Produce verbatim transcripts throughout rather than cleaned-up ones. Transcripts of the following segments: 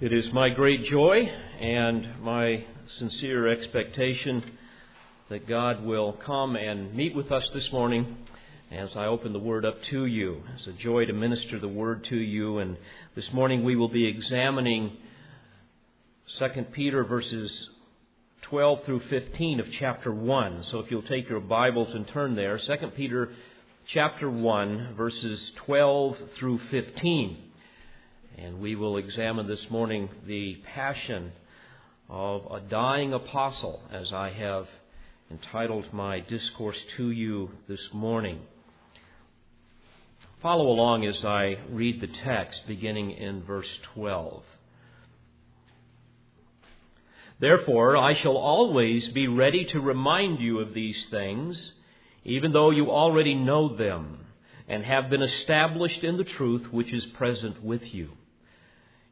It is my great joy and my sincere expectation that God will come and meet with us this morning as I open the Word up to you. It's a joy to minister the Word to you, and this morning we will be examining Second Peter verses twelve through fifteen of chapter one. So if you'll take your Bibles and turn there, Second Peter chapter one verses twelve through fifteen. And we will examine this morning the passion of a dying apostle, as I have entitled my discourse to you this morning. Follow along as I read the text, beginning in verse twelve. Therefore, I shall always be ready to remind you of these things, even though you already know them and have been established in the truth which is present with you.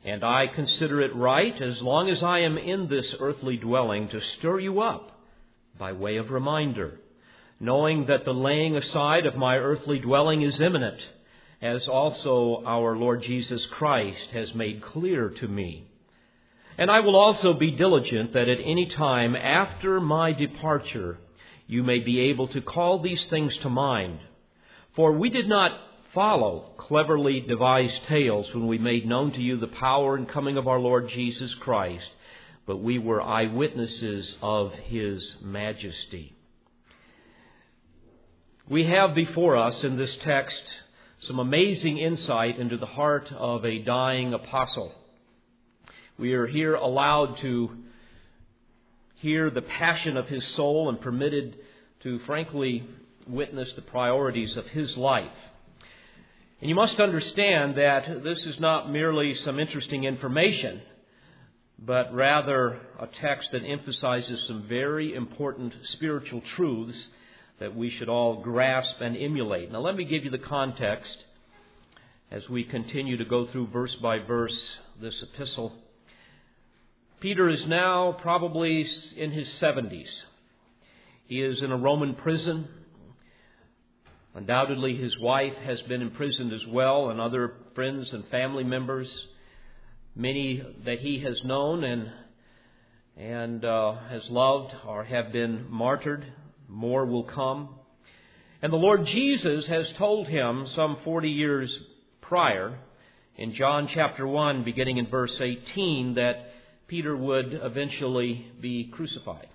And I consider it right, as long as I am in this earthly dwelling, to stir you up by way of reminder, knowing that the laying aside of my earthly dwelling is imminent, as also our Lord Jesus Christ has made clear to me. And I will also be diligent that at any time after my departure, you may be able to call these things to mind. For we did not follow cleverly devised tales when we made known to you the power and coming of our Lord Jesus Christ, but we were eyewitnesses of his majesty. We have before us in this text some amazing insight into the heart of a dying apostle. We are here allowed to hear the passion of his soul and permitted to, frankly, witness the priorities of his life. And you must understand that this is not merely some interesting information, but rather a text that emphasizes some very important spiritual truths that we should all grasp and emulate. Now, let me give you the context as we continue to go through verse by verse this epistle. Peter is now probably in his seventies. He is in a Roman prison. Undoubtedly, his wife has been imprisoned as well, and other friends and family members, many that he has known and and uh, has loved or have been martyred. More will come. And the Lord Jesus has told him some forty years prior in John chapter one, beginning in verse eighteen, that Peter would eventually be crucified.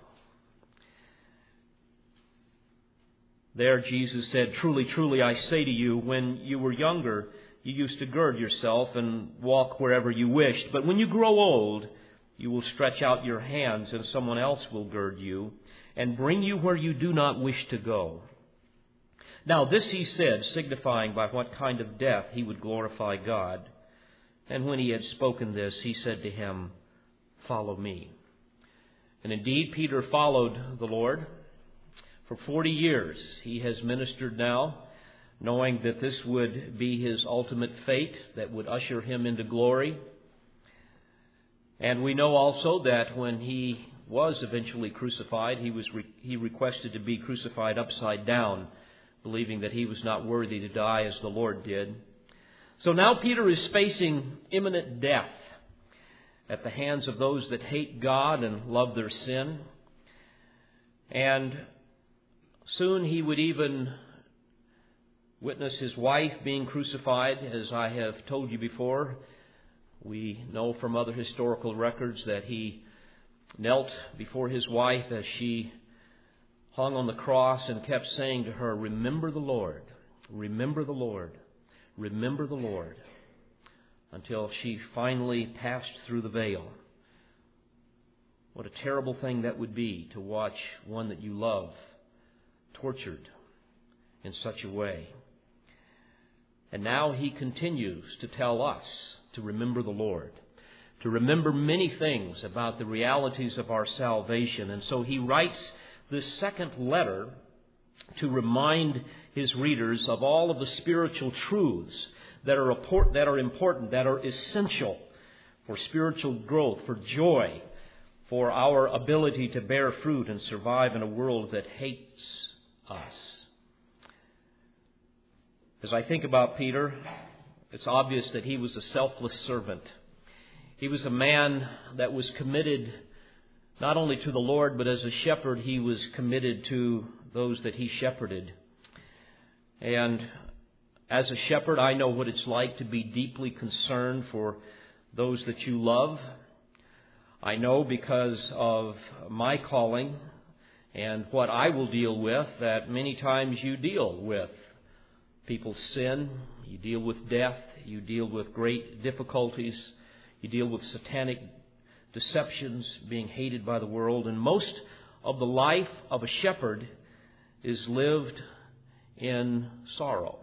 There Jesus said, "Truly, truly, I say to you, when you were younger, you used to gird yourself and walk wherever you wished. But when you grow old, you will stretch out your hands and someone else will gird you and bring you where you do not wish to go." Now this he said, signifying by what kind of death he would glorify God. And when he had spoken this, he said to him, "Follow me." And indeed, Peter followed the Lord. For forty years, he has ministered now, knowing that this would be his ultimate fate that would usher him into glory. And we know also that when he was eventually crucified, he was re- he requested to be crucified upside down, believing that he was not worthy to die as the Lord did. So now Peter is facing imminent death at the hands of those that hate God and love their sin. And soon he would even witness his wife being crucified. As I have told you before, we know from other historical records that he knelt before his wife as she hung on the cross and kept saying to her, "Remember the Lord, remember the Lord, remember the Lord," until she finally passed through the veil. What a terrible thing that would be, to watch one that you love tortured in such a way. And now he continues to tell us to remember the Lord, to remember many things about the realities of our salvation. And so he writes this second letter to remind his readers of all of the spiritual truths that are important, that are important, that are essential for spiritual growth, for joy, for our ability to bear fruit and survive in a world that hates us. As I think about Peter, it's obvious that he was a selfless servant. He was a man that was committed not only to the Lord, but as a shepherd, he was committed to those that he shepherded. And as a shepherd, I know what it's like to be deeply concerned for those that you love. I know because of my calling and what I will deal with that many times you deal with people's sin, you deal with death, you deal with great difficulties, you deal with satanic deceptions, being hated by the world. And most of the life of a shepherd is lived in sorrow.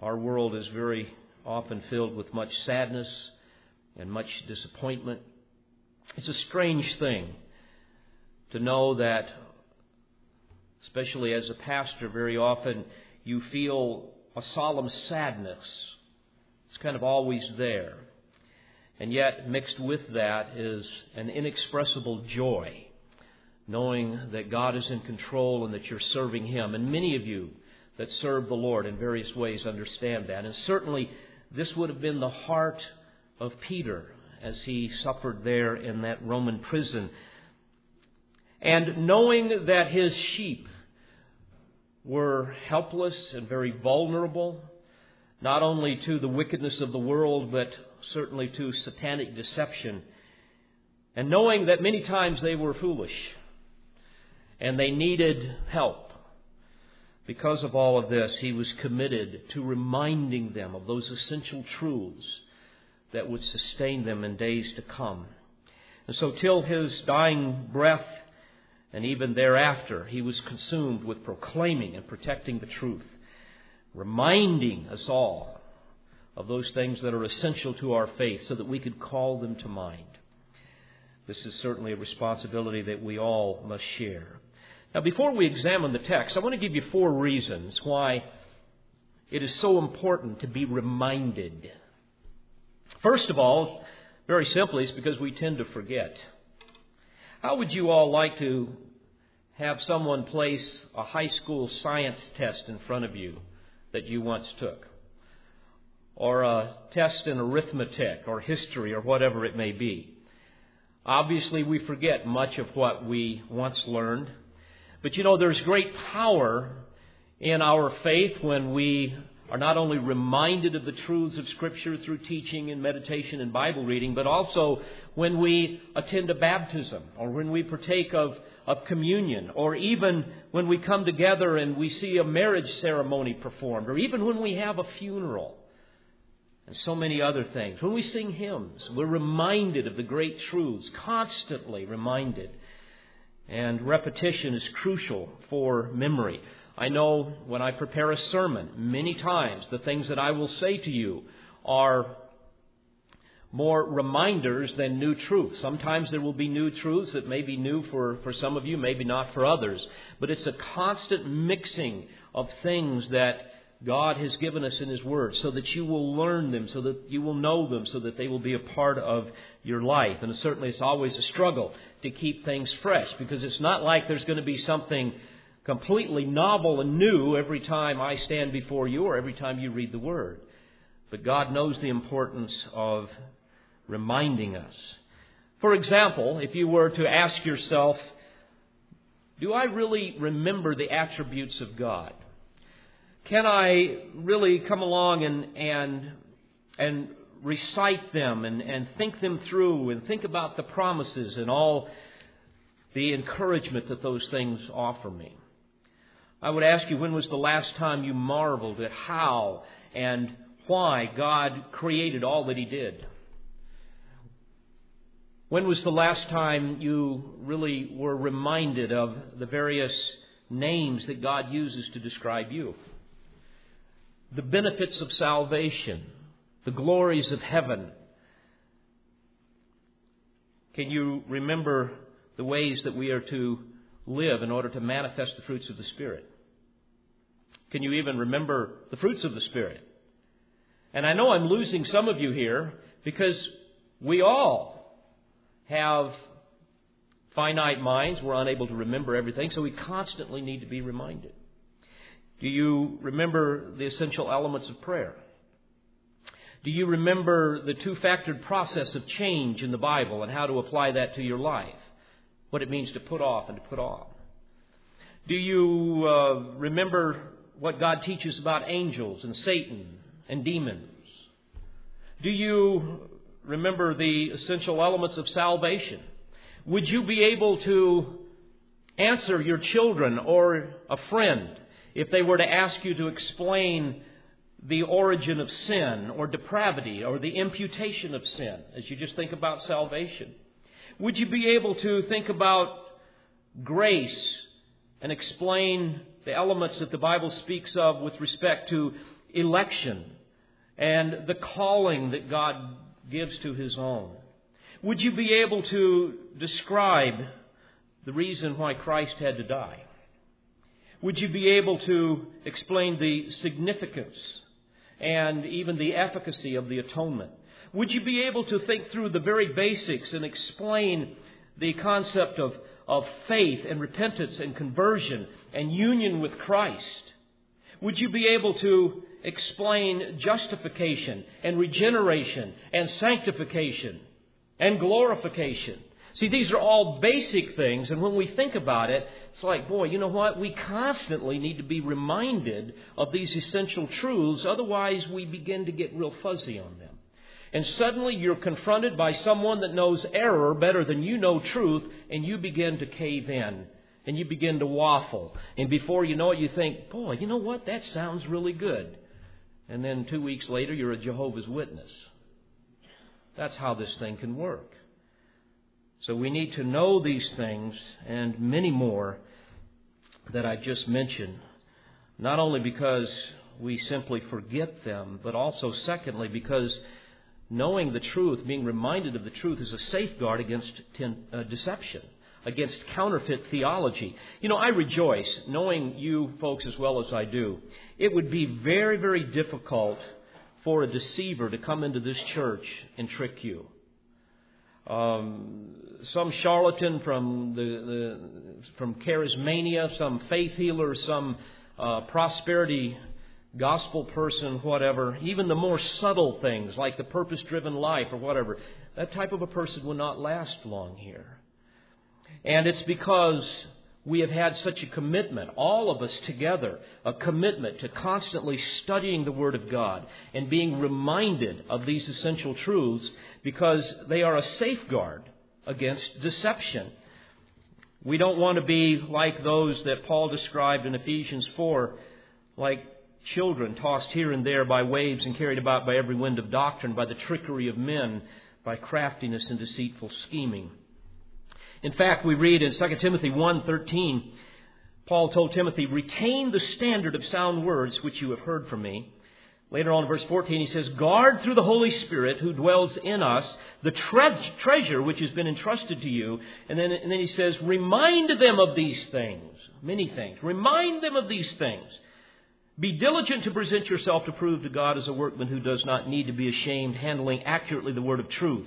Our world is very often filled with much sadness and much disappointment. It's a strange thing to know that, especially as a pastor, very often you feel a solemn sadness. It's kind of always there. And yet, mixed with that is an inexpressible joy, knowing that God is in control and that you're serving Him. And many of you that serve the Lord in various ways understand that. And certainly, this would have been the heart of Peter as he suffered there in that Roman prison. And knowing that his sheep were helpless and very vulnerable, not only to the wickedness of the world, but certainly to satanic deception, and knowing that many times they were foolish and they needed help. Because of all of this, he was committed to reminding them of those essential truths that would sustain them in days to come. And so till his dying breath and even thereafter, he was consumed with proclaiming and protecting the truth, reminding us all of those things that are essential to our faith so that we could call them to mind. This is certainly a responsibility that we all must share. Now, before we examine the text, I want to give you four reasons why it is so important to be reminded. First of all, very simply, it's because we tend to forget. How would you all like to have someone place a high school science test in front of you that you once took? Or a test in arithmetic or history or whatever it may be. Obviously, we forget much of what we once learned. But you know, there's great power in our faith when we are not only reminded of the truths of Scripture through teaching and meditation and Bible reading, but also when we attend a baptism or when we partake of, of communion, or even when we come together and we see a marriage ceremony performed, or even when we have a funeral. And so many other things. When we sing hymns, we're reminded of the great truths, constantly reminded. And repetition is crucial for memory. I know when I prepare a sermon, many times the things that I will say to you are more reminders than new truths. Sometimes there will be new truths that may be new for, for some of you, maybe not for others. But it's a constant mixing of things that God has given us in His Word so that you will learn them, so that you will know them, so that they will be a part of your life. And certainly it's always a struggle to keep things fresh, because it's not like there's going to be something completely novel and new every time I stand before you or every time you read the Word. But God knows the importance of reminding us. For example, if you were to ask yourself, do I really remember the attributes of God? Can I really come along and and and recite them and, and think them through and think about the promises and all the encouragement that those things offer me? I would ask you, when was the last time you marveled at how and why God created all that He did? When was the last time you really were reminded of the various names that God uses to describe you? The benefits of salvation, the glories of heaven. Can you remember the ways that we are to live in order to manifest the fruits of the Spirit? Can you even remember the fruits of the Spirit? And I know I'm losing some of you here, because we all have finite minds. We're unable to remember everything, so we constantly need to be reminded. Do you remember the essential elements of prayer? Do you remember the two-factored process of change in the Bible and how to apply that to your life? What it means to put off and to put on? Do you uh, remember what God teaches about angels and Satan and demons? Do you remember the essential elements of salvation? Would you be able to answer your children or a friend if they were to ask you to explain the origin of sin or depravity or the imputation of sin as you just think about salvation? Would you be able to think about grace and explain the elements that the Bible speaks of with respect to election and the calling that God gives to His own? Would you be able to describe the reason why Christ had to die? Would you be able to explain the significance and even the efficacy of the atonement? Would you be able to think through the very basics and explain the concept of, of faith and repentance and conversion and union with Christ? Would you be able to explain justification and regeneration and sanctification and glorification? See, these are all basic things, and when we think about it, it's like, boy, you know what? We constantly need to be reminded of these essential truths, otherwise we begin to get real fuzzy on them. And suddenly you're confronted by someone that knows error better than you know truth, and you begin to cave in, and you begin to waffle. And before you know it, you think, boy, you know what? That sounds really good. And then two weeks later, you're a Jehovah's Witness. That's how this thing can work. So we need to know these things and many more that I just mentioned, not only because we simply forget them, but also, secondly, because knowing the truth, being reminded of the truth, is a safeguard against ten, uh, deception, against counterfeit theology. You know, I rejoice, knowing you folks as well as I do. It would be very, very difficult for a deceiver to come into this church and trick you. Um, some charlatan from the, the from charismania, some faith healer, some uh, prosperity gospel person, whatever, even the more subtle things like the purpose-driven life or whatever, that type of a person will not last long here. And it's because we have had such a commitment, all of us together, a commitment to constantly studying the Word of God and being reminded of these essential truths, because they are a safeguard against deception. We don't want to be like those that Paul described in Ephesians four, like children tossed here and there by waves and carried about by every wind of doctrine, by the trickery of men, by craftiness and deceitful scheming. In fact, we read in Second Timothy one thirteen, Paul told Timothy, retain the standard of sound words which you have heard from me. Later on in verse fourteen, he says, guard through the Holy Spirit who dwells in us the tre- treasure which has been entrusted to you. And then, and then he says, remind them of these things, many things. Remind them of these things. Be diligent to present yourself to prove to God as a workman who does not need to be ashamed, handling accurately the word of truth.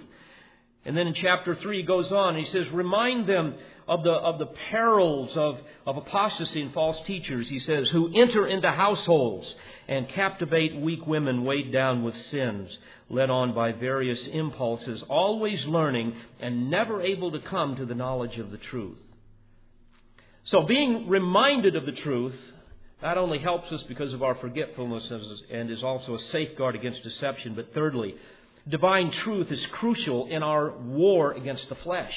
And then in chapter three, he goes on. He says, remind them of the of the perils of, of apostasy and false teachers, he says, who enter into households and captivate weak women weighed down with sins, led on by various impulses, always learning and never able to come to the knowledge of the truth. So being reminded of the truth not only helps us because of our forgetfulness and is also a safeguard against deception, but thirdly, divine truth is crucial in our war against the flesh.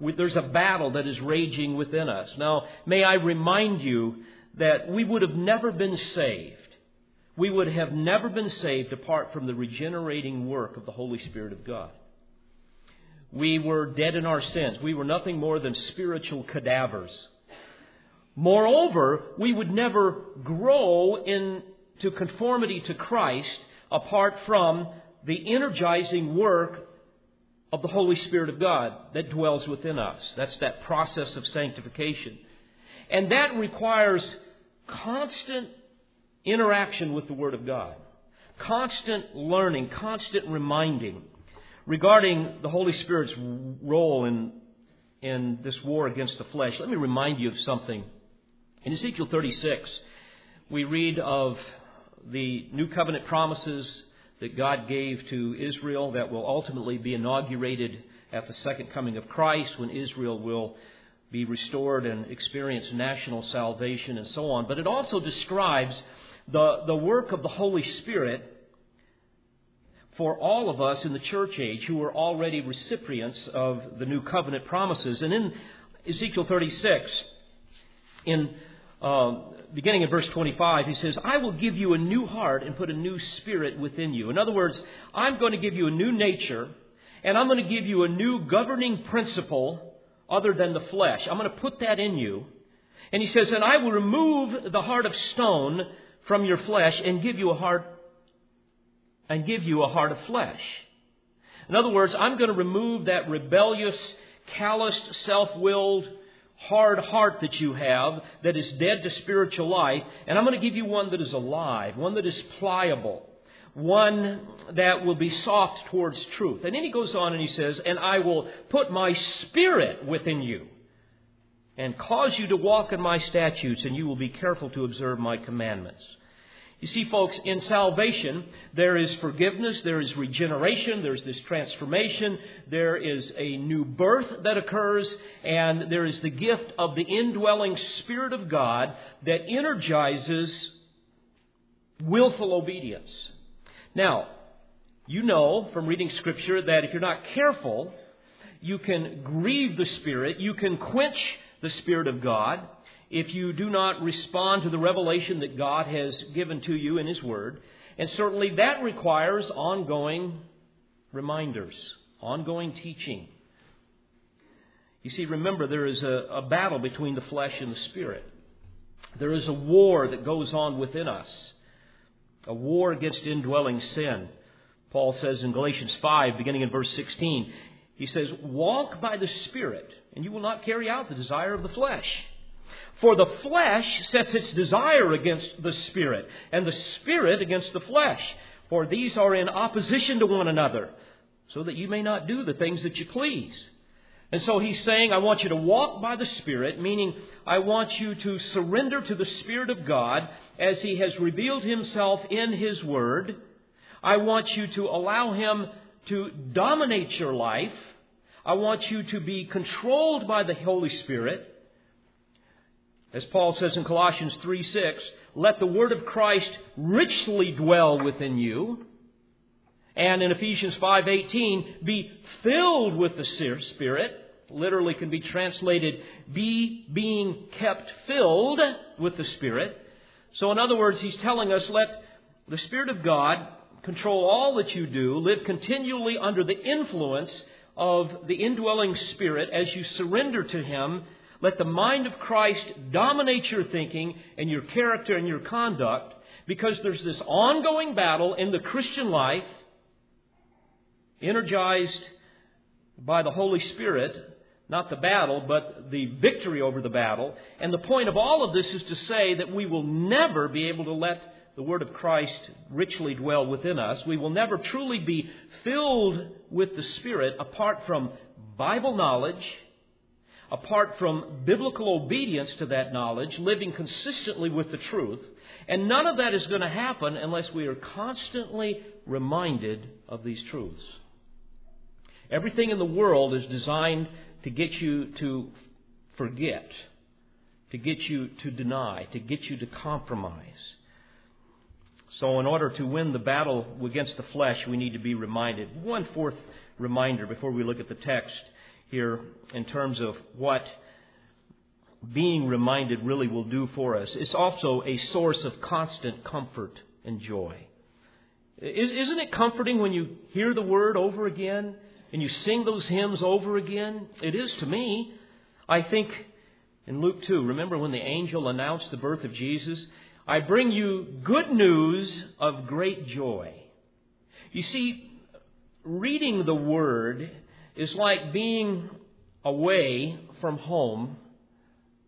There's a battle that is raging within us. Now, may I remind you that we would have never been saved. We would have never been saved apart from the regenerating work of the Holy Spirit of God. We were dead in our sins. We were nothing more than spiritual cadavers. Moreover, we would never grow into conformity to Christ apart from the energizing work of the Holy Spirit of God that dwells within us. That's that process of sanctification. And that requires constant interaction with the Word of God, constant learning, constant reminding regarding the Holy Spirit's role in, in this war against the flesh. Let me remind you of something. In Ezekiel thirty-six, we read of the new covenant promises that God gave to Israel that will ultimately be inaugurated at the second coming of Christ, when Israel will be restored and experience national salvation and so on. But it also describes the, the work of the Holy Spirit for all of us in the church age who are already recipients of the new covenant promises. And in Ezekiel thirty-six, in uh, beginning in verse twenty-five, he says, I will give you a new heart and put a new spirit within you. In other words, I'm going to give you a new nature, and I'm going to give you a new governing principle other than the flesh. I'm going to put that in you. And he says, and I will remove the heart of stone from your flesh and give you a heart and give you a heart of flesh. In other words, I'm going to remove that rebellious, calloused, self-willed, hard heart that you have that is dead to spiritual life. And I'm going to give you one that is alive, one that is pliable, one that will be soft towards truth. And then he goes on and he says, and I will put my spirit within you and cause you to walk in my statutes, and you will be careful to observe my commandments. You see, folks, in salvation, there is forgiveness, there is regeneration, there's this transformation, there is a new birth that occurs, and there is the gift of the indwelling Spirit of God that energizes willful obedience. Now, you know from reading Scripture that if you're not careful, you can grieve the Spirit, you can quench the Spirit of God, if you do not respond to the revelation that God has given to you in His Word. And certainly that requires ongoing reminders, ongoing teaching. You see, remember, there is a, a battle between the flesh and the Spirit. There is a war that goes on within us, a war against indwelling sin. Paul says in Galatians five, beginning in verse sixteen, he says, walk by the Spirit, and you will not carry out the desire of the flesh. For the flesh sets its desire against the Spirit, and the Spirit against the flesh. For these are in opposition to one another, so that you may not do the things that you please. And so he's saying, I want you to walk by the Spirit, meaning I want you to surrender to the Spirit of God as He has revealed Himself in His Word. I want you to allow Him to dominate your life. I want you to be controlled by the Holy Spirit. As Paul says in Colossians three six, let the word of Christ richly dwell within you. And in Ephesians five eighteen, be filled with the Spirit. Literally can be translated, be being kept filled with the Spirit. So in other words, he's telling us, let the Spirit of God control all that you do. Live continually under the influence of the indwelling Spirit as you surrender to Him. Let the mind of Christ dominate your thinking and your character and your conduct, because there's this ongoing battle in the Christian life, energized by the Holy Spirit, not the battle, but the victory over the battle. And the point of all of this is to say that we will never be able to let the Word of Christ richly dwell within us. We will never truly be filled with the Spirit apart from Bible knowledge, apart from biblical obedience to that knowledge, living consistently with the truth. And none of that is going to happen unless we are constantly reminded of these truths. Everything in the world is designed to get you to forget, to get you to deny, to get you to compromise. So in order to win the battle against the flesh, we need to be reminded. One fourth reminder before we look at the text here in terms of what being reminded really will do for us. It's also a source of constant comfort and joy. Isn't it comforting when you hear the word over again and you sing those hymns over again? It is to me. I think in Luke two, remember when the angel announced the birth of Jesus? I bring you good news of great joy. You see, reading the word is like being away from home.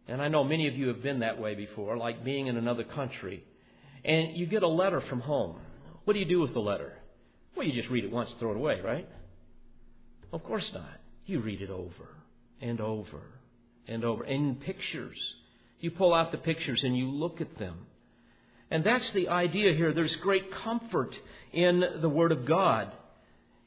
And I know many of you have been that way before, like being in another country. And you get a letter from home. What do you do with the letter? Well, you just read it once and throw it away, right? Of course not. You read it over and over and over. And in pictures, you pull out the pictures and you look at them. And that's the idea here. There's great comfort in the Word of God.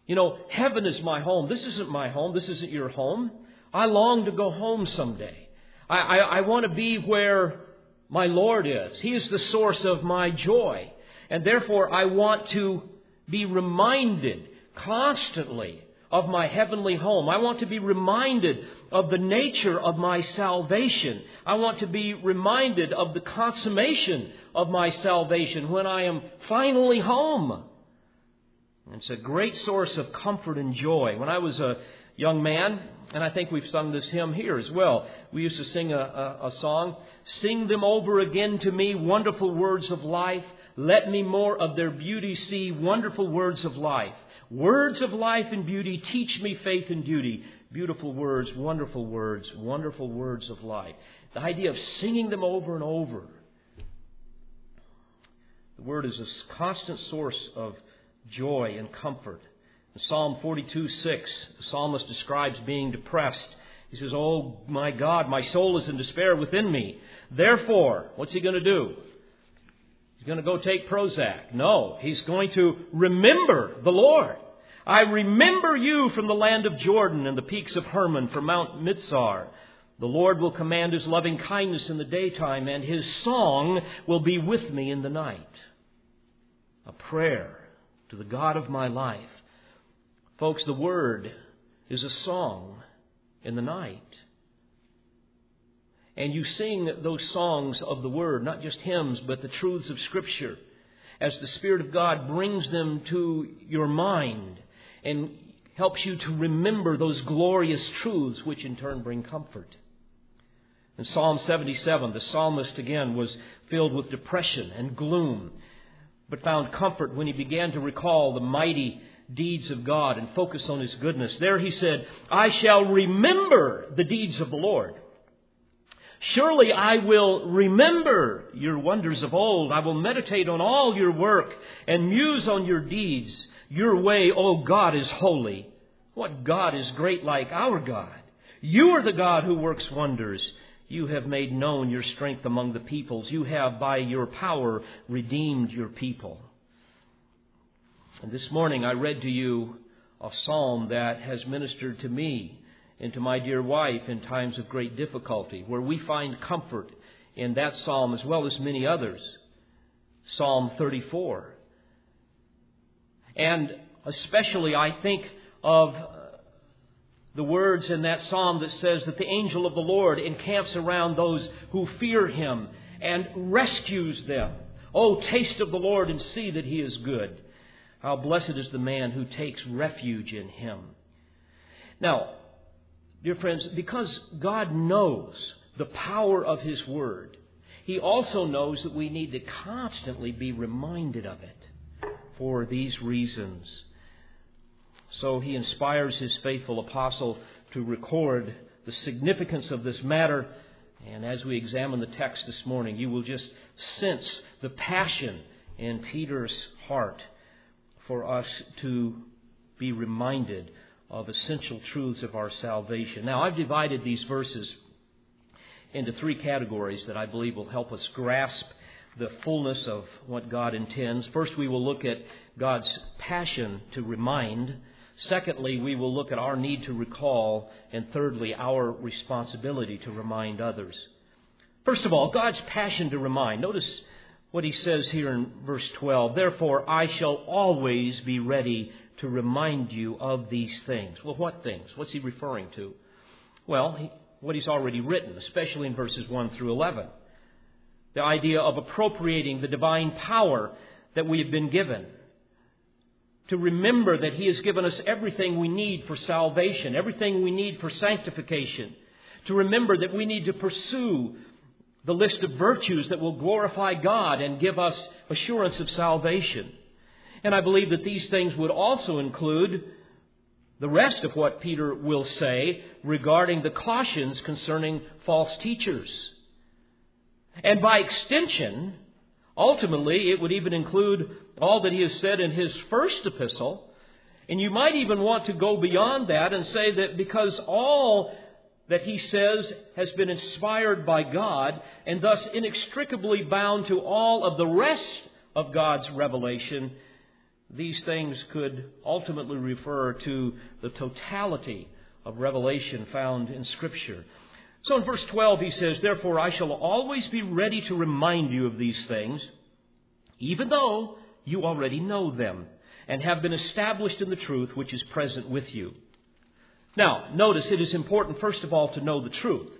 You know, heaven is my home. This isn't my home. This isn't your home. I long to go home someday. I, I, I want to be where my Lord is. He is the source of my joy. And therefore, I want to be reminded constantly of my heavenly home. I want to be reminded of the nature of my salvation. I want to be reminded of the consummation of my salvation when I am finally home. It's a great source of comfort and joy. When I was a young man, and I think we've sung this hymn here as well, we used to sing a, a, a song, "Sing them over again to me, wonderful words of life. Let me more of their beauty see, wonderful words of life. Words of life and beauty, teach me faith and duty. Beautiful words, wonderful words, wonderful words of life." The idea of singing them over and over. The Word is a constant source of joy and comfort. In Psalm forty-two six, the psalmist describes being depressed. He says, "Oh my God, my soul is in despair within me." Therefore, what's he going to do? He's going to go take Prozac. No, he's going to remember the Lord. "I remember you from the land of Jordan and the peaks of Hermon, from Mount Mitzar. The Lord will command His loving kindness in the daytime, and His song will be with me in the night." A prayer to the God of my life. Folks, the Word is a song in the night. And you sing those songs of the Word, not just hymns, but the truths of Scripture, as the Spirit of God brings them to your mind and helps you to remember those glorious truths, which in turn bring comfort. In Psalm seventy-seven, the psalmist again was filled with depression and gloom, but found comfort when he began to recall the mighty deeds of God and focus on His goodness. There he said, "I shall remember the deeds of the Lord. Surely I will remember your wonders of old. I will meditate on all your work and muse on your deeds. Your way, O God, is holy. What God is great like our God? You are the God who works wonders. You have made known your strength among the peoples. You have, by your power, redeemed your people." And this morning I read to you a psalm that has ministered to me and to my dear wife in times of great difficulty, where we find comfort in that psalm as well as many others, Psalm thirty-four. And especially I think of the words in that psalm that says that the angel of the Lord encamps around those who fear Him and rescues them. "Oh, taste of the Lord and see that He is good. How blessed is the man who takes refuge in Him." Now, dear friends, because God knows the power of His Word, He also knows that we need to constantly be reminded of it for these reasons. So He inspires His faithful apostle to record the significance of this matter. And as we examine the text this morning, you will just sense the passion in Peter's heart for us to be reminded of essential truths of our salvation. Now, I've divided these verses into three categories that I believe will help us grasp the fullness of what God intends. First, we will look at God's passion to remind. Secondly, we will look at our need to recall. And thirdly, our responsibility to remind others. First of all, God's passion to remind. Notice what He says here in verse twelve. "Therefore, I shall always be ready to remind you of these things." Well, what things? What's He referring to? Well, he, what He's already written, especially in verses one through eleven. The idea of appropriating the divine power that we have been given. To remember that He has given us everything we need for salvation, everything we need for sanctification. To remember that we need to pursue the list of virtues that will glorify God and give us assurance of salvation. And I believe that these things would also include the rest of what Peter will say regarding the cautions concerning false teachers. And by extension, ultimately, it would even include all that he has said in his first epistle. And you might even want to go beyond that and say that because all that he says has been inspired by God and thus inextricably bound to all of the rest of God's revelation, these things could ultimately refer to the totality of revelation found in Scripture. So in verse twelve he says, "Therefore I shall always be ready to remind you of these things, even though you already know them and have been established in the truth which is present with you." Now, notice it is important, first of all, to know the truth.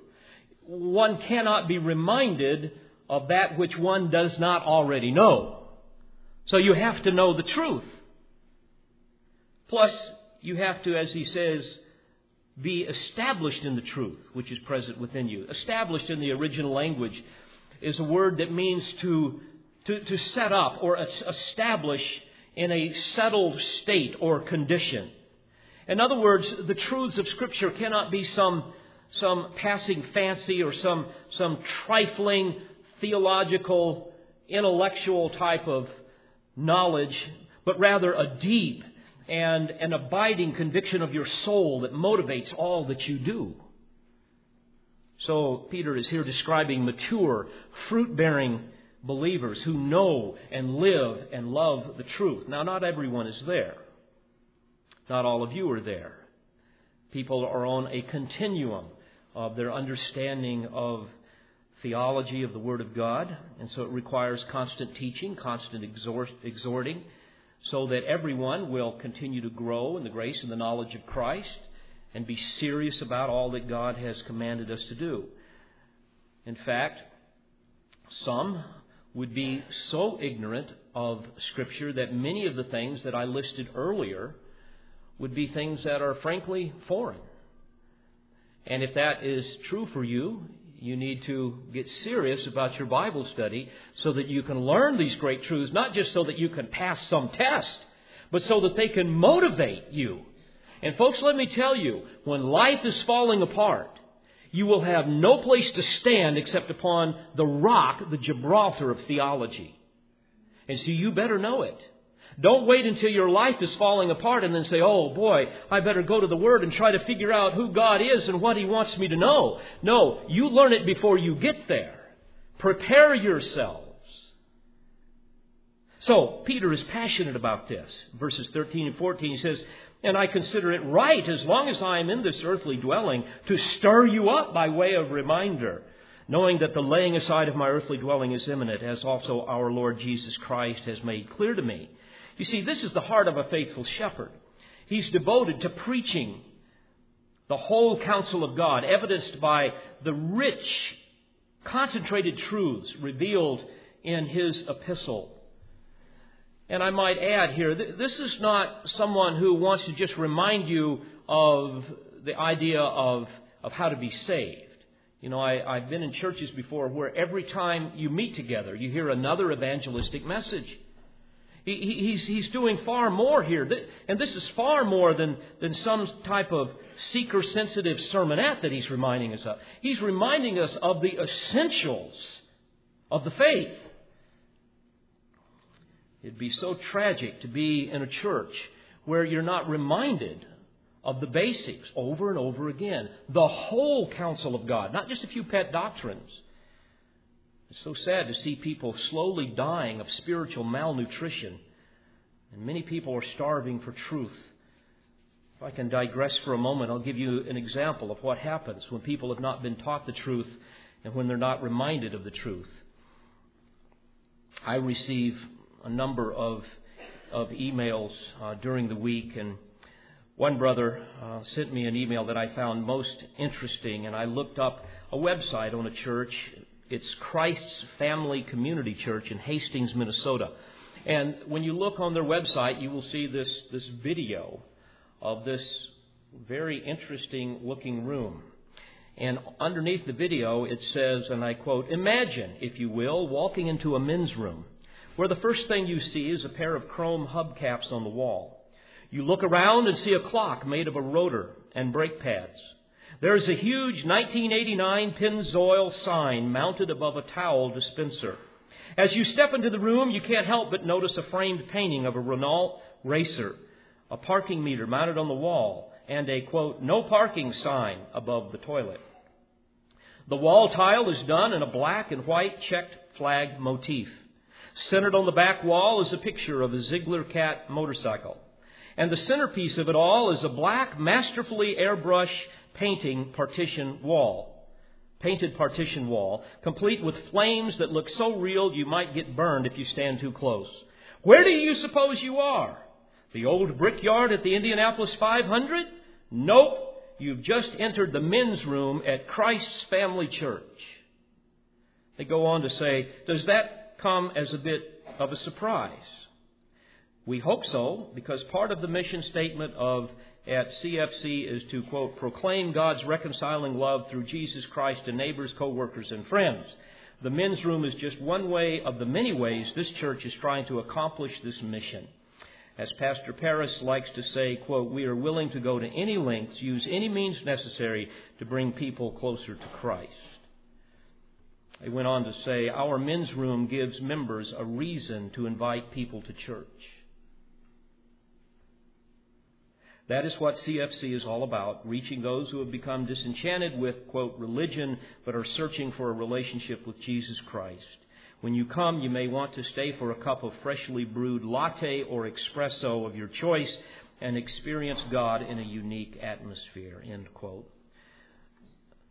One cannot be reminded of that which one does not already know. So you have to know the truth. Plus, you have to, as he says, be established in the truth which is present within you. Established in the original language is a word that means to, to, to set up or establish in a settled state or condition. In other words, the truths of Scripture cannot be some some passing fancy or some some trifling theological, intellectual type of knowledge, but rather a deep and an abiding conviction of your soul that motivates all that you do. So Peter is here describing mature, fruit-bearing believers who know and live and love the truth. Now, not everyone is there. Not all of you are there. People are on a continuum of their understanding of theology of the Word of God. And so it requires constant teaching, constant exhorting, so that everyone will continue to grow in the grace and the knowledge of Christ and be serious about all that God has commanded us to do. In fact, some would be so ignorant of Scripture that many of the things that I listed earlier would be things that are frankly foreign. And if that is true for you, you need to get serious about your Bible study so that you can learn these great truths, not just so that you can pass some test, but so that they can motivate you. And folks, let me tell you, when life is falling apart, you will have no place to stand except upon the rock, the Gibraltar of theology. And so you better know it. Don't wait until your life is falling apart and then say, "Oh boy, I better go to the Word and try to figure out who God is and what He wants me to know." No, you learn it before you get there. Prepare yourselves. So Peter is passionate about this. Verses thirteen and fourteen, he says, "And I consider it right, as long as I am in this earthly dwelling, to stir you up by way of reminder, knowing that the laying aside of my earthly dwelling is imminent, as also our Lord Jesus Christ has made clear to me." You see, this is the heart of a faithful shepherd. He's devoted to preaching the whole counsel of God, evidenced by the rich, concentrated truths revealed in his epistle. And I might add here, th- this is not someone who wants to just remind you of the idea of, of how to be saved. You know, I, I've been in churches before where every time you meet together, you hear another evangelistic message. He, he's, he's doing far more here. And this is far more than, than some type of seeker-sensitive sermonette that he's reminding us of. He's reminding us of the essentials of the faith. It'd be so tragic to be in a church where you're not reminded of the basics over and over again. The whole counsel of God, not just a few pet doctrines. It's so sad to see people slowly dying of spiritual malnutrition. And many people are starving for truth. If I can digress for a moment, I'll give you an example of what happens when people have not been taught the truth and when they're not reminded of the truth. I receive a number of of emails uh, during the week, and one brother uh, sent me an email that I found most interesting, and I looked up a website on a church. It's Christ's Family Community Church in Hastings, Minnesota. And when you look on their website, you will see this, this video of this very interesting looking room. And underneath the video, it says, and I quote, "Imagine, if you will, walking into a men's room where the first thing you see is a pair of chrome hubcaps on the wall. You look around and see a clock made of a rotor and brake pads. There's a huge nineteen eighty-nine Pennzoil sign mounted above a towel dispenser. As you step into the room, you can't help but notice a framed painting of a Renault racer, a parking meter mounted on the wall, and a, quote, no parking sign above the toilet. The wall tile is done in a black and white checked flag motif. Centered on the back wall is a picture of a Ziegler cat motorcycle. And the centerpiece of it all is a black, masterfully airbrush painting partition wall. Painted partition wall, complete with flames that look so real you might get burned if you stand too close. Where do you suppose you are? The old Brickyard at the Indianapolis five hundred? Nope, you've just entered the men's room at Christ's Family Church. They go on to say, does that come as a bit of a surprise? We hope so, because part of the mission statement of at C F C is to, quote, proclaim God's reconciling love through Jesus Christ to neighbors, co-workers, and friends. The men's room is just one way of the many ways this church is trying to accomplish this mission. As Pastor Paris likes to say, quote, we are willing to go to any lengths, use any means necessary to bring people closer to Christ. They went on to say, our men's room gives members a reason to invite people to church. That is what C F C is all about, reaching those who have become disenchanted with, quote, religion, but are searching for a relationship with Jesus Christ. When you come, you may want to stay for a cup of freshly brewed latte or espresso of your choice and experience God in a unique atmosphere, end quote.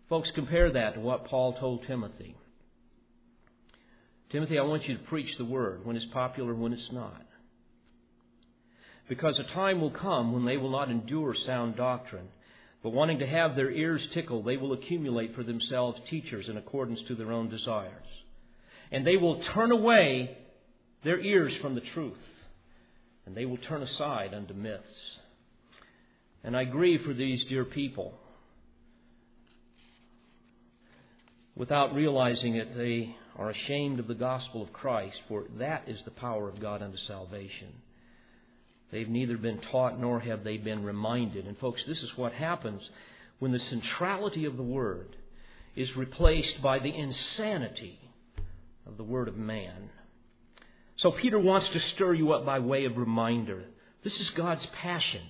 Folks, compare that to what Paul told Timothy. Timothy, I want you to preach the word when it's popular, when it's not. Because a time will come when they will not endure sound doctrine, but wanting to have their ears tickled, they will accumulate for themselves teachers in accordance to their own desires. And they will turn away their ears from the truth, and they will turn aside unto myths. And I grieve for these dear people. Without realizing it, they are ashamed of the gospel of Christ, for that is the power of God unto salvation. They've neither been taught nor have they been reminded. And folks, this is what happens when the centrality of the Word is replaced by the insanity of the Word of man. So Peter wants to stir you up by way of reminder. This is God's passion.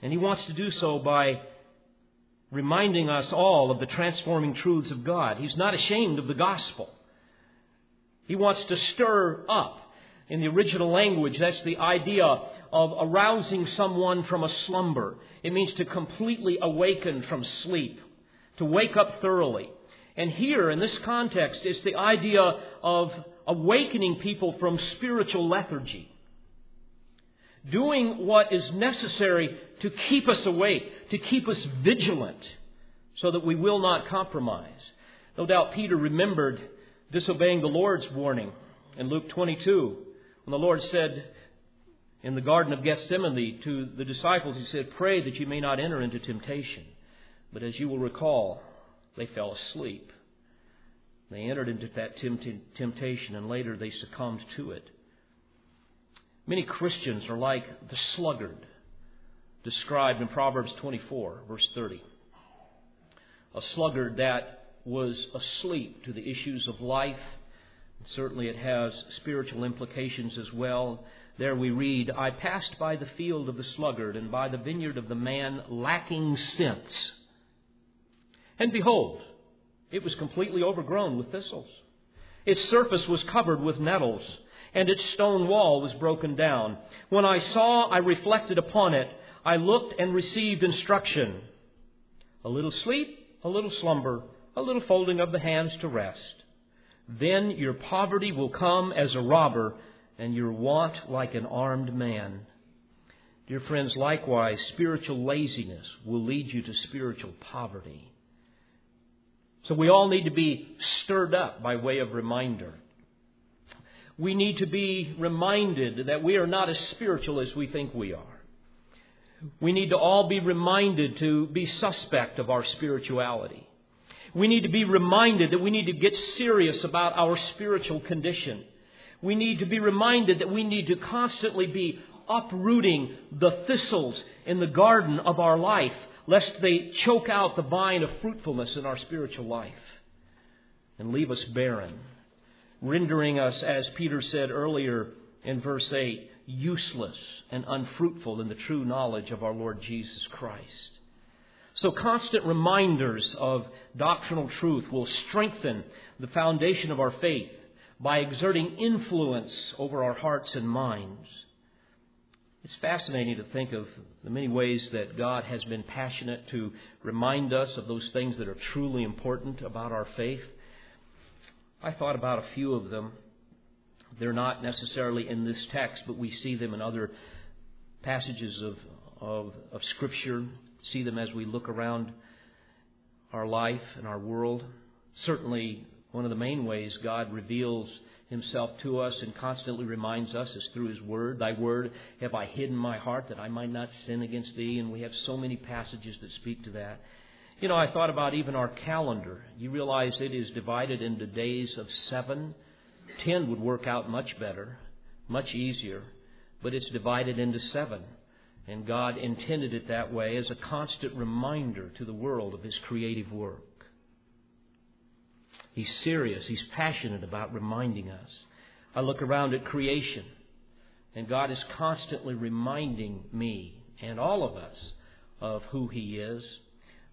And he wants to do so by reminding us all of the transforming truths of God. He's not ashamed of the gospel. He wants to stir up. In the original language, that's the idea of arousing someone from a slumber. It means to completely awaken from sleep, to wake up thoroughly. And here, in this context, it's the idea of awakening people from spiritual lethargy. Doing what is necessary to keep us awake, to keep us vigilant, so that we will not compromise. No doubt Peter remembered disobeying the Lord's warning in Luke twenty-two. And the Lord said in the Garden of Gethsemane to the disciples, he said, pray that you may not enter into temptation. But as you will recall, they fell asleep. They entered into that temptation, and later they succumbed to it. Many Christians are like the sluggard described in Proverbs twenty-four, verse thirty. A sluggard that was asleep to the issues of life. Certainly it has spiritual implications as well. There we read, I passed by the field of the sluggard and by the vineyard of the man lacking sense. And behold, it was completely overgrown with thistles. Its surface was covered with nettles, and its stone wall was broken down. When I saw, I reflected upon it. I looked and received instruction. A little sleep, a little slumber, a little folding of the hands to rest. Then your poverty will come as a robber, and your want like an armed man. Dear friends, likewise, spiritual laziness will lead you to spiritual poverty. So we all need to be stirred up by way of reminder. We need to be reminded that we are not as spiritual as we think we are. We need to all be reminded to be suspect of our spirituality. We need to be reminded that we need to get serious about our spiritual condition. We need to be reminded that we need to constantly be uprooting the thistles in the garden of our life, lest they choke out the vine of fruitfulness in our spiritual life and leave us barren, rendering us, as Peter said earlier in verse eight, useless and unfruitful in the true knowledge of our Lord Jesus Christ. So constant reminders of doctrinal truth will strengthen the foundation of our faith by exerting influence over our hearts and minds. It's fascinating to think of the many ways that God has been passionate to remind us of those things that are truly important about our faith. I thought about a few of them. They're not necessarily in this text, but we see them in other passages of, of, of Scripture, see them as we look around our life and our world. Certainly, one of the main ways God reveals himself to us and constantly reminds us is through his word. Thy word have I hidden my heart that I might not sin against thee. And we have so many passages that speak to that. You know, I thought about even our calendar. You realize it is divided into days of seven. Ten would work out much better, much easier, but it's divided into seven. And God intended it that way as a constant reminder to the world of his creative work. He's serious. He's passionate about reminding us. I look around at creation, and God is constantly reminding me and all of us of who he is.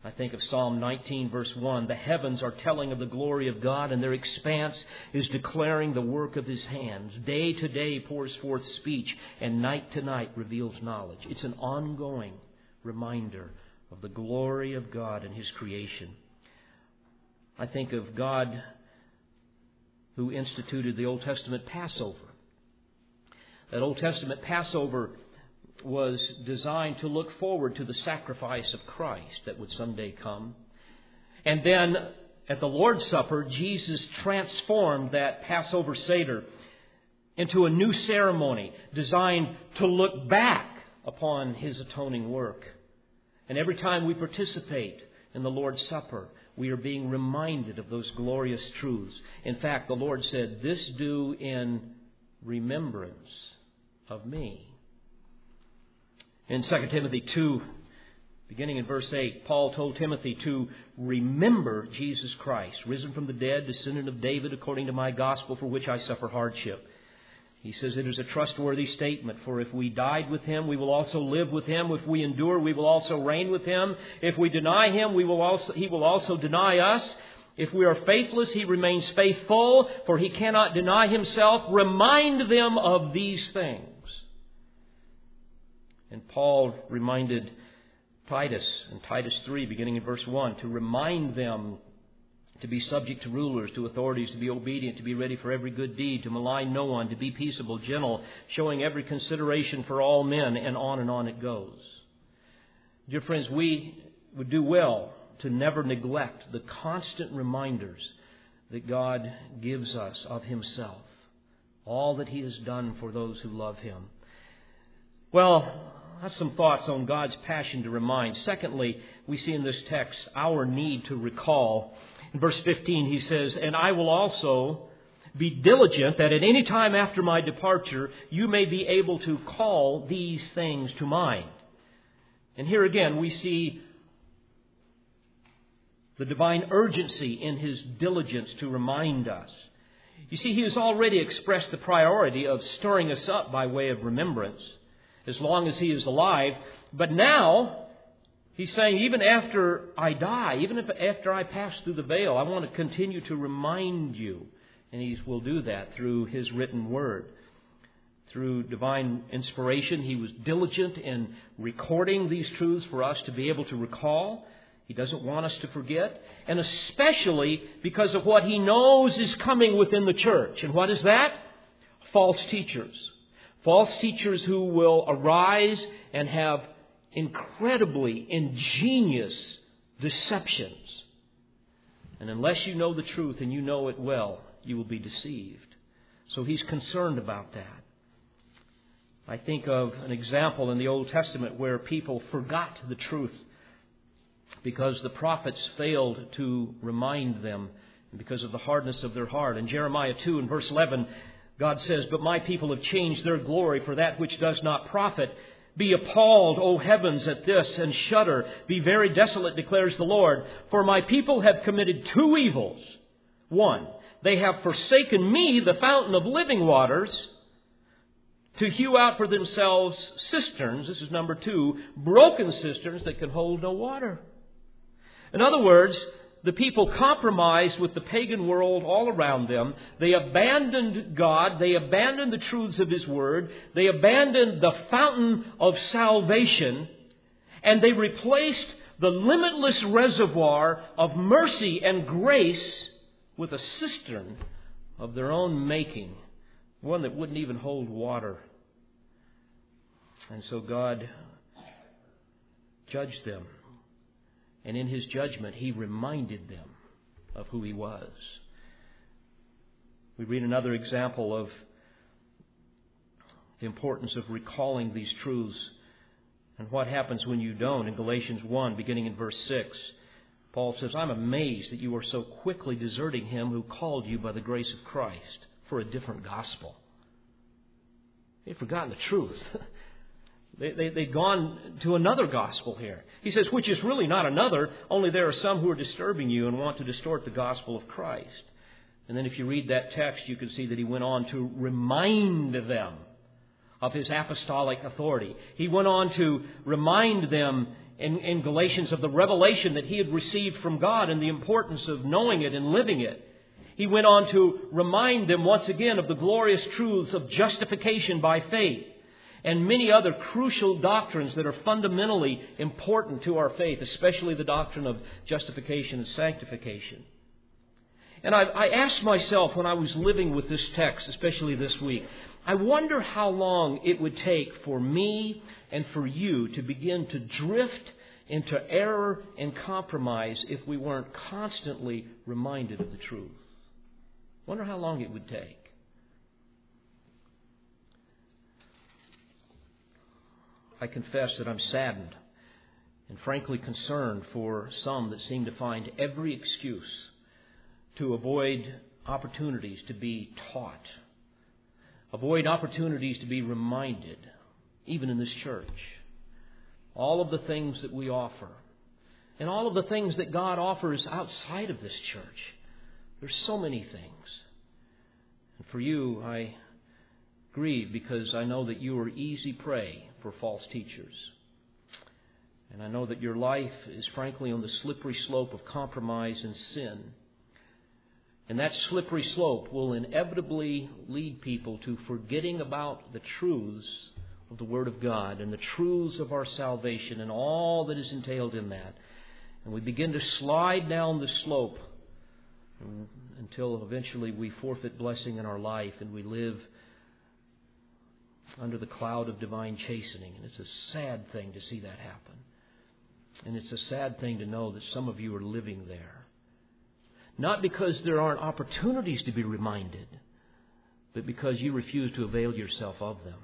I think of Psalm nineteen, verse one. The heavens are telling of the glory of God, and their expanse is declaring the work of his hands. Day to day pours forth speech, and night to night reveals knowledge. It's an ongoing reminder of the glory of God and his creation. I think of God who instituted the Old Testament Passover. That Old Testament Passover was designed to look forward to the sacrifice of Christ that would someday come. And then at the Lord's Supper, Jesus transformed that Passover Seder into a new ceremony designed to look back upon his atoning work. And every time we participate in the Lord's Supper, we are being reminded of those glorious truths. In fact, the Lord said, "This do in remembrance of me." In Second Timothy two, beginning in verse eight, Paul told Timothy to remember Jesus Christ, risen from the dead, descendant of David, according to my gospel, for which I suffer hardship. He says it is a trustworthy statement. For if we died with him, we will also live with him. If we endure, we will also reign with him. If we deny him, we will also, he will also deny us. If we are faithless, he remains faithful, for he cannot deny himself. Remind them of these things. And Paul reminded Titus in Titus three, beginning in verse one, to remind them to be subject to rulers, to authorities, to be obedient, to be ready for every good deed, to malign no one, to be peaceable, gentle, showing every consideration for all men, and on and on it goes. Dear friends, we would do well to never neglect the constant reminders that God gives us of himself, all that he has done for those who love him. Well, that's some thoughts on God's passion to remind. Secondly, we see in this text our need to recall. In verse fifteen, he says, "And I will also be diligent that at any time after my departure, you may be able to call these things to mind." And here again, we see the divine urgency in his diligence to remind us. You see, he has already expressed the priority of stirring us up by way of remembrance as long as he is alive. But now, he's saying, even after I die, even if after I pass through the veil, I want to continue to remind you. And he will do that through his written word. Through divine inspiration, he was diligent in recording these truths for us to be able to recall. He doesn't want us to forget. And especially because of what he knows is coming within the church. And what is that? False teachers. False teachers who will arise and have incredibly ingenious deceptions. And unless you know the truth and you know it well, you will be deceived. So he's concerned about that. I think of an example in the Old Testament where people forgot the truth because the prophets failed to remind them and because of the hardness of their heart. In Jeremiah two and verse eleven, God says, "But my people have changed their glory for that which does not profit. Be appalled, O heavens, at this, and shudder. Be very desolate, declares the Lord. For my people have committed two evils. One, they have forsaken me, the fountain of living waters, to hew out for themselves cisterns, this is number two, broken cisterns that can hold no water. In other words, the people compromised with the pagan world all around them. They abandoned God. They abandoned the truths of His Word. They abandoned the fountain of salvation. And they replaced the limitless reservoir of mercy and grace with a cistern of their own making, one that wouldn't even hold water. And so God judged them. And in His judgment, He reminded them of who He was. We read another example of the importance of recalling these truths and what happens when you don't. In Galatians one, beginning in verse six, Paul says, "I'm amazed that you are so quickly deserting Him who called you by the grace of Christ for a different gospel." They've forgotten the truth. They, they, they've gone to another gospel here. He says, which is really not another, only there are some who are disturbing you and want to distort the gospel of Christ. And then if you read that text, you can see that he went on to remind them of his apostolic authority. He went on to remind them in, in Galatians of the revelation that he had received from God and the importance of knowing it and living it. He went on to remind them once again of the glorious truths of justification by faith, and many other crucial doctrines that are fundamentally important to our faith, especially the doctrine of justification and sanctification. And I, I asked myself when I was living with this text, especially this week, I wonder how long it would take for me and for you to begin to drift into error and compromise if we weren't constantly reminded of the truth. I wonder how long it would take. I confess that I'm saddened and frankly concerned for some that seem to find every excuse to avoid opportunities to be taught, avoid opportunities to be reminded, even in this church. All of the things that we offer and all of the things that God offers outside of this church. There's so many things. And for you, I grieve because I know that you are easy prey for false teachers. And I know that your life is frankly on the slippery slope of compromise and sin. And that slippery slope will inevitably lead people to forgetting about the truths of the Word of God and the truths of our salvation and all that is entailed in that. And we begin to slide down the slope until eventually we forfeit blessing in our life and we live under the cloud of divine chastening. And it's a sad thing to see that happen. And it's a sad thing to know that some of you are living there. Not because there aren't opportunities to be reminded, but because you refuse to avail yourself of them.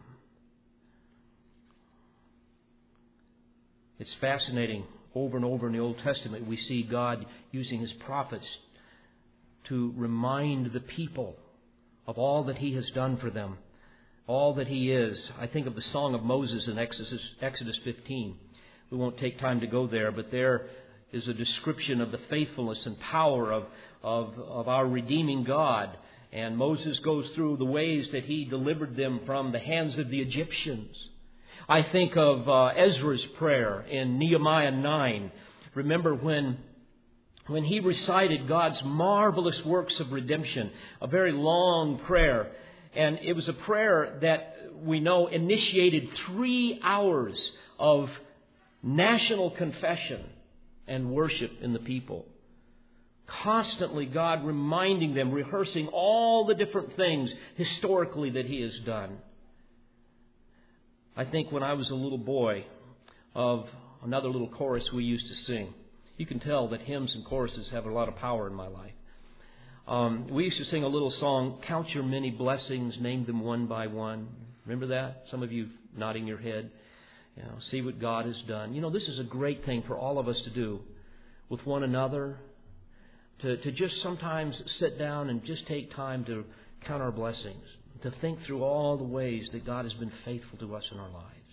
It's fascinating. Over and over in the Old Testament, we see God using His prophets to remind the people of all that He has done for them, all that He is. I think of the Song of Moses in Exodus, Exodus fifteen. We won't take time to go there, but there is a description of the faithfulness and power of, of, of our redeeming God. And Moses goes through the ways that He delivered them from the hands of the Egyptians. I think of uh, Ezra's prayer in Nehemiah nine. Remember when When he recited God's marvelous works of redemption, a very long prayer. And it was a prayer that we know initiated three hours of national confession and worship in the people. Constantly God reminding them, rehearsing all the different things historically that He has done. I think when I was a little boy, of another little chorus we used to sing. You can tell that hymns and choruses have a lot of power in my life. Um, we used to sing a little song, "Count Your Many Blessings, Name Them One by One." Remember that? Some of you nodding your head. You know, see what God has done. You know, this is a great thing for all of us to do with one another, to, to just sometimes sit down and just take time to count our blessings, to think through all the ways that God has been faithful to us in our lives,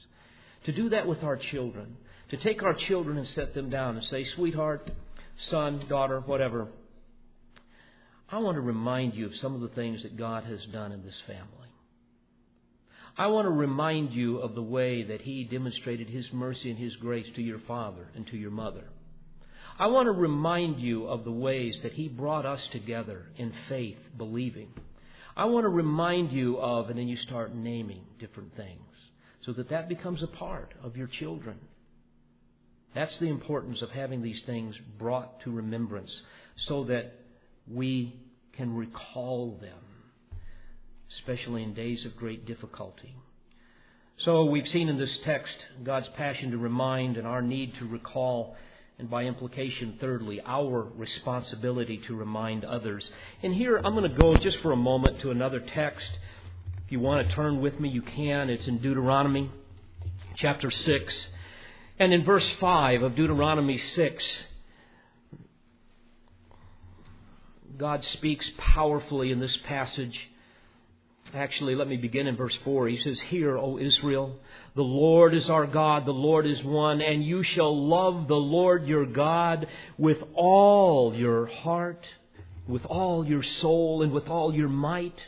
to do that with our children. To take our children and set them down and say, "Sweetheart, son, daughter, whatever, I want to remind you of some of the things that God has done in this family. I want to remind you of the way that He demonstrated His mercy and His grace to your father and to your mother. I want to remind you of the ways that He brought us together in faith, believing. I want to remind you of, and then you start naming different things so that that becomes a part of your children. That's the importance of having these things brought to remembrance so that we can recall them, especially in days of great difficulty. So we've seen in this text God's passion to remind and our need to recall, and by implication, thirdly, our responsibility to remind others. And here I'm going to go just for a moment to another text. If you want to turn with me, you can. It's in Deuteronomy chapter six. And in verse five of Deuteronomy six, God speaks powerfully in this passage. Actually, let me begin in verse four. He says, "Hear, O Israel, the Lord is our God, the Lord is one, and you shall love the Lord your God with all your heart, with all your soul, and with all your might.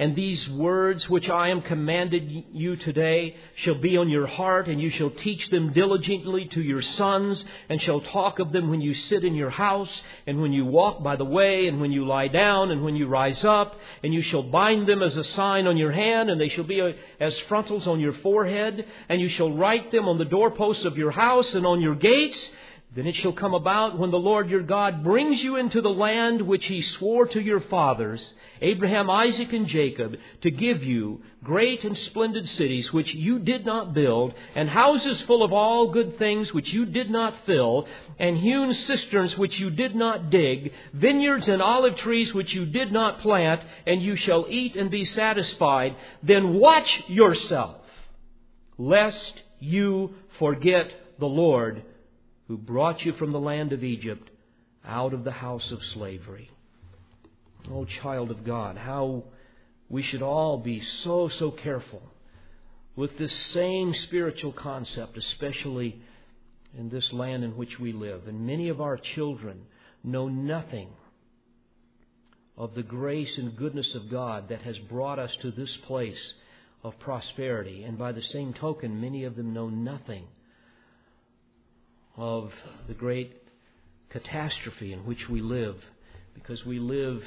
And these words which I am commanded you today shall be on your heart, and you shall teach them diligently to your sons, and shall talk of them when you sit in your house, and when you walk by the way, and when you lie down, and when you rise up. And you shall bind them as a sign on your hand, and they shall be as frontals on your forehead. And you shall write them on the doorposts of your house and on your gates. Then it shall come about when the Lord your God brings you into the land which He swore to your fathers, Abraham, Isaac, and Jacob, to give you great and splendid cities which you did not build, and houses full of all good things which you did not fill, and hewn cisterns which you did not dig, vineyards and olive trees which you did not plant, and you shall eat and be satisfied. Then watch yourself, lest you forget the Lord who brought you from the land of Egypt, out of the house of slavery." Oh, child of God, how we should all be so, so careful with this same spiritual concept, especially in this land in which we live. And many of our children know nothing of the grace and goodness of God that has brought us to this place of prosperity. And by the same token, many of them know nothing of the great catastrophe in which we live, because we live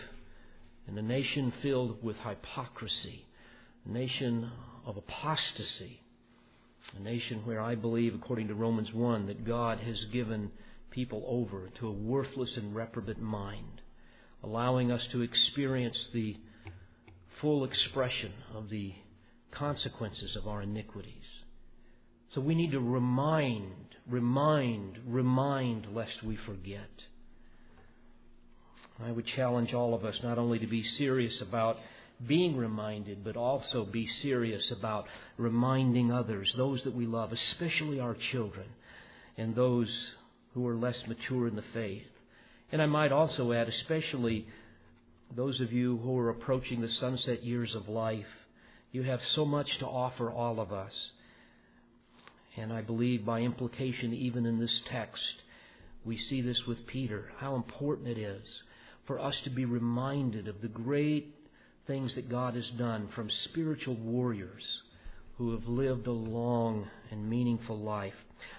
in a nation filled with hypocrisy, a nation of apostasy, a nation where I believe, according to Romans one, that God has given people over to a worthless and reprobate mind, allowing us to experience the full expression of the consequences of our iniquities. So we need to remind, remind, remind, lest we forget. I would challenge all of us not only to be serious about being reminded, but also be serious about reminding others, those that we love, especially our children and those who are less mature in the faith. And I might also add, especially those of you who are approaching the sunset years of life, you have so much to offer all of us. And I believe by implication, even in this text, we see this with Peter, how important it is for us to be reminded of the great things that God has done from spiritual warriors who have lived a long and meaningful life.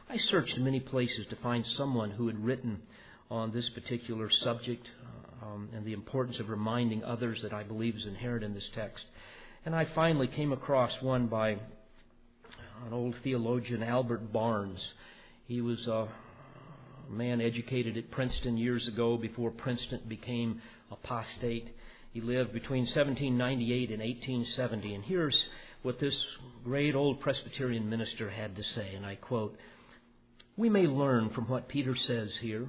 I searched many places to find someone who had written on this particular subject um, and the importance of reminding others that I believe is inherent in this text. And I finally came across one by an old theologian, Albert Barnes. He was a man educated at Princeton years ago before Princeton became apostate. He lived between seventeen ninety-eight and eighteen seventy. And here's what this great old Presbyterian minister had to say, and I quote, "We may learn from what Peter says here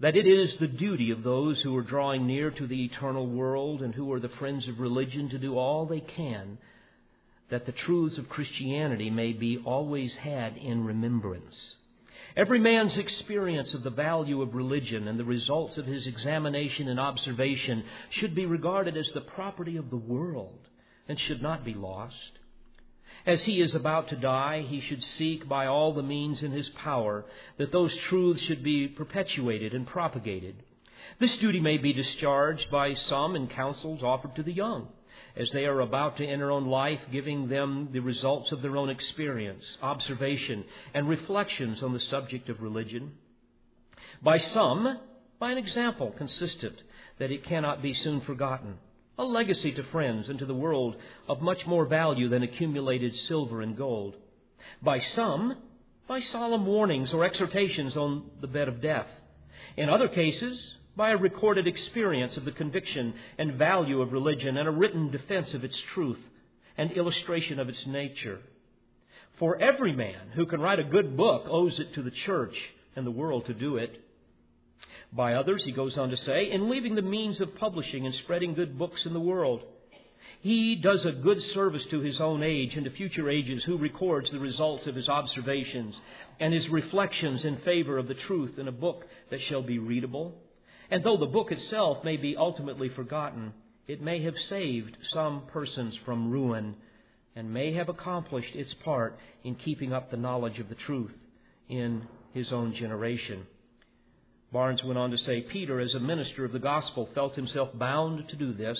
that it is the duty of those who are drawing near to the eternal world and who are the friends of religion to do all they can that the truths of Christianity may be always had in remembrance. Every man's experience of the value of religion and the results of his examination and observation should be regarded as the property of the world and should not be lost. As he is about to die, he should seek by all the means in his power that those truths should be perpetuated and propagated. This duty may be discharged by some in counsels offered to the young, as they are about to enter on life, giving them the results of their own experience, observation, and reflections on the subject of religion. By some, by an example consistent that it cannot be soon forgotten, a legacy to friends and to the world of much more value than accumulated silver and gold. By some, by solemn warnings or exhortations on the bed of death. In other cases, by a recorded experience of the conviction and value of religion and a written defense of its truth and illustration of its nature. For every man who can write a good book owes it to the church and the world to do it. By others, he goes on to say, in leaving the means of publishing and spreading good books in the world, he does a good service to his own age and to future ages who records the results of his observations and his reflections in favor of the truth in a book that shall be readable. And though the book itself may be ultimately forgotten, it may have saved some persons from ruin and may have accomplished its part in keeping up the knowledge of the truth in his own generation. Barnes went on to say, Peter, as a minister of the gospel, felt himself bound to do this.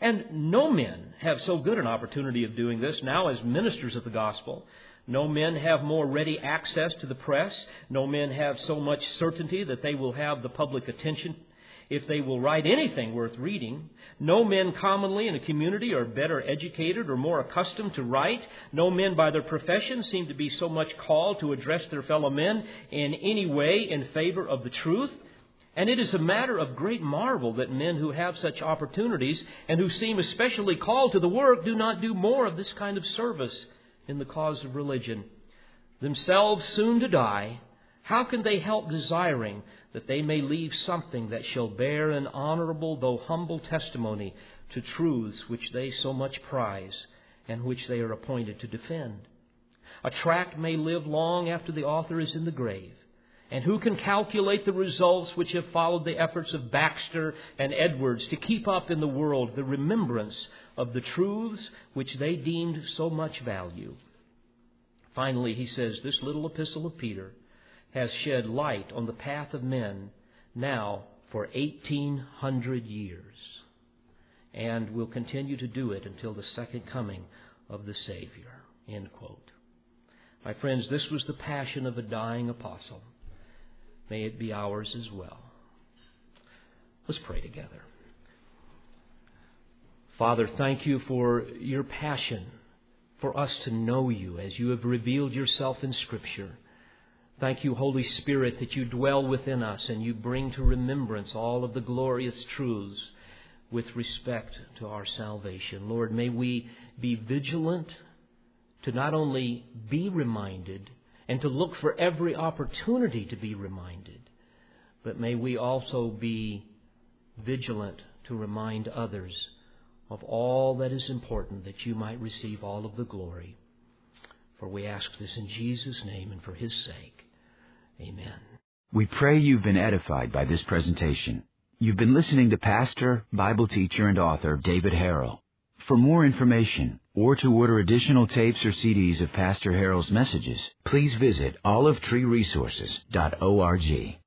And no men have so good an opportunity of doing this now as ministers of the gospel. No men have more ready access to the press. No men have so much certainty that they will have the public attention if they will write anything worth reading. No men commonly in a community are better educated or more accustomed to write. No men by their profession seem to be so much called to address their fellow men in any way in favor of the truth. And it is a matter of great marvel that men who have such opportunities and who seem especially called to the work do not do more of this kind of service in the cause of religion. Themselves soon to die, how can they help desiring that they may leave something that shall bear an honorable, though humble, testimony to truths which they so much prize and which they are appointed to defend? A tract may live long after the author is in the grave, and who can calculate the results which have followed the efforts of Baxter and Edwards to keep up in the world the remembrance of the truths which they deemed so much value? Finally, he says, this little epistle of Peter has shed light on the path of men now for eighteen hundred years, and will continue to do it until the second coming of the Savior. End quote. My friends, this was the passion of a dying apostle. May it be ours as well. Let's pray together. Father, thank you for your passion for us to know you as you have revealed yourself in Scripture. Thank you, Holy Spirit, that you dwell within us and you bring to remembrance all of the glorious truths with respect to our salvation. Lord, may we be vigilant to not only be reminded, and to look for every opportunity to be reminded, but may we also be vigilant to remind others of all that is important, that you might receive all of the glory. For we ask this in Jesus' name and for his sake. Amen. We pray you've been edified by this presentation. You've been listening to pastor, Bible teacher, and author David Harrell. For more information, or to order additional tapes or C Ds of Pastor Harrell's messages, please visit olive tree resources dot org.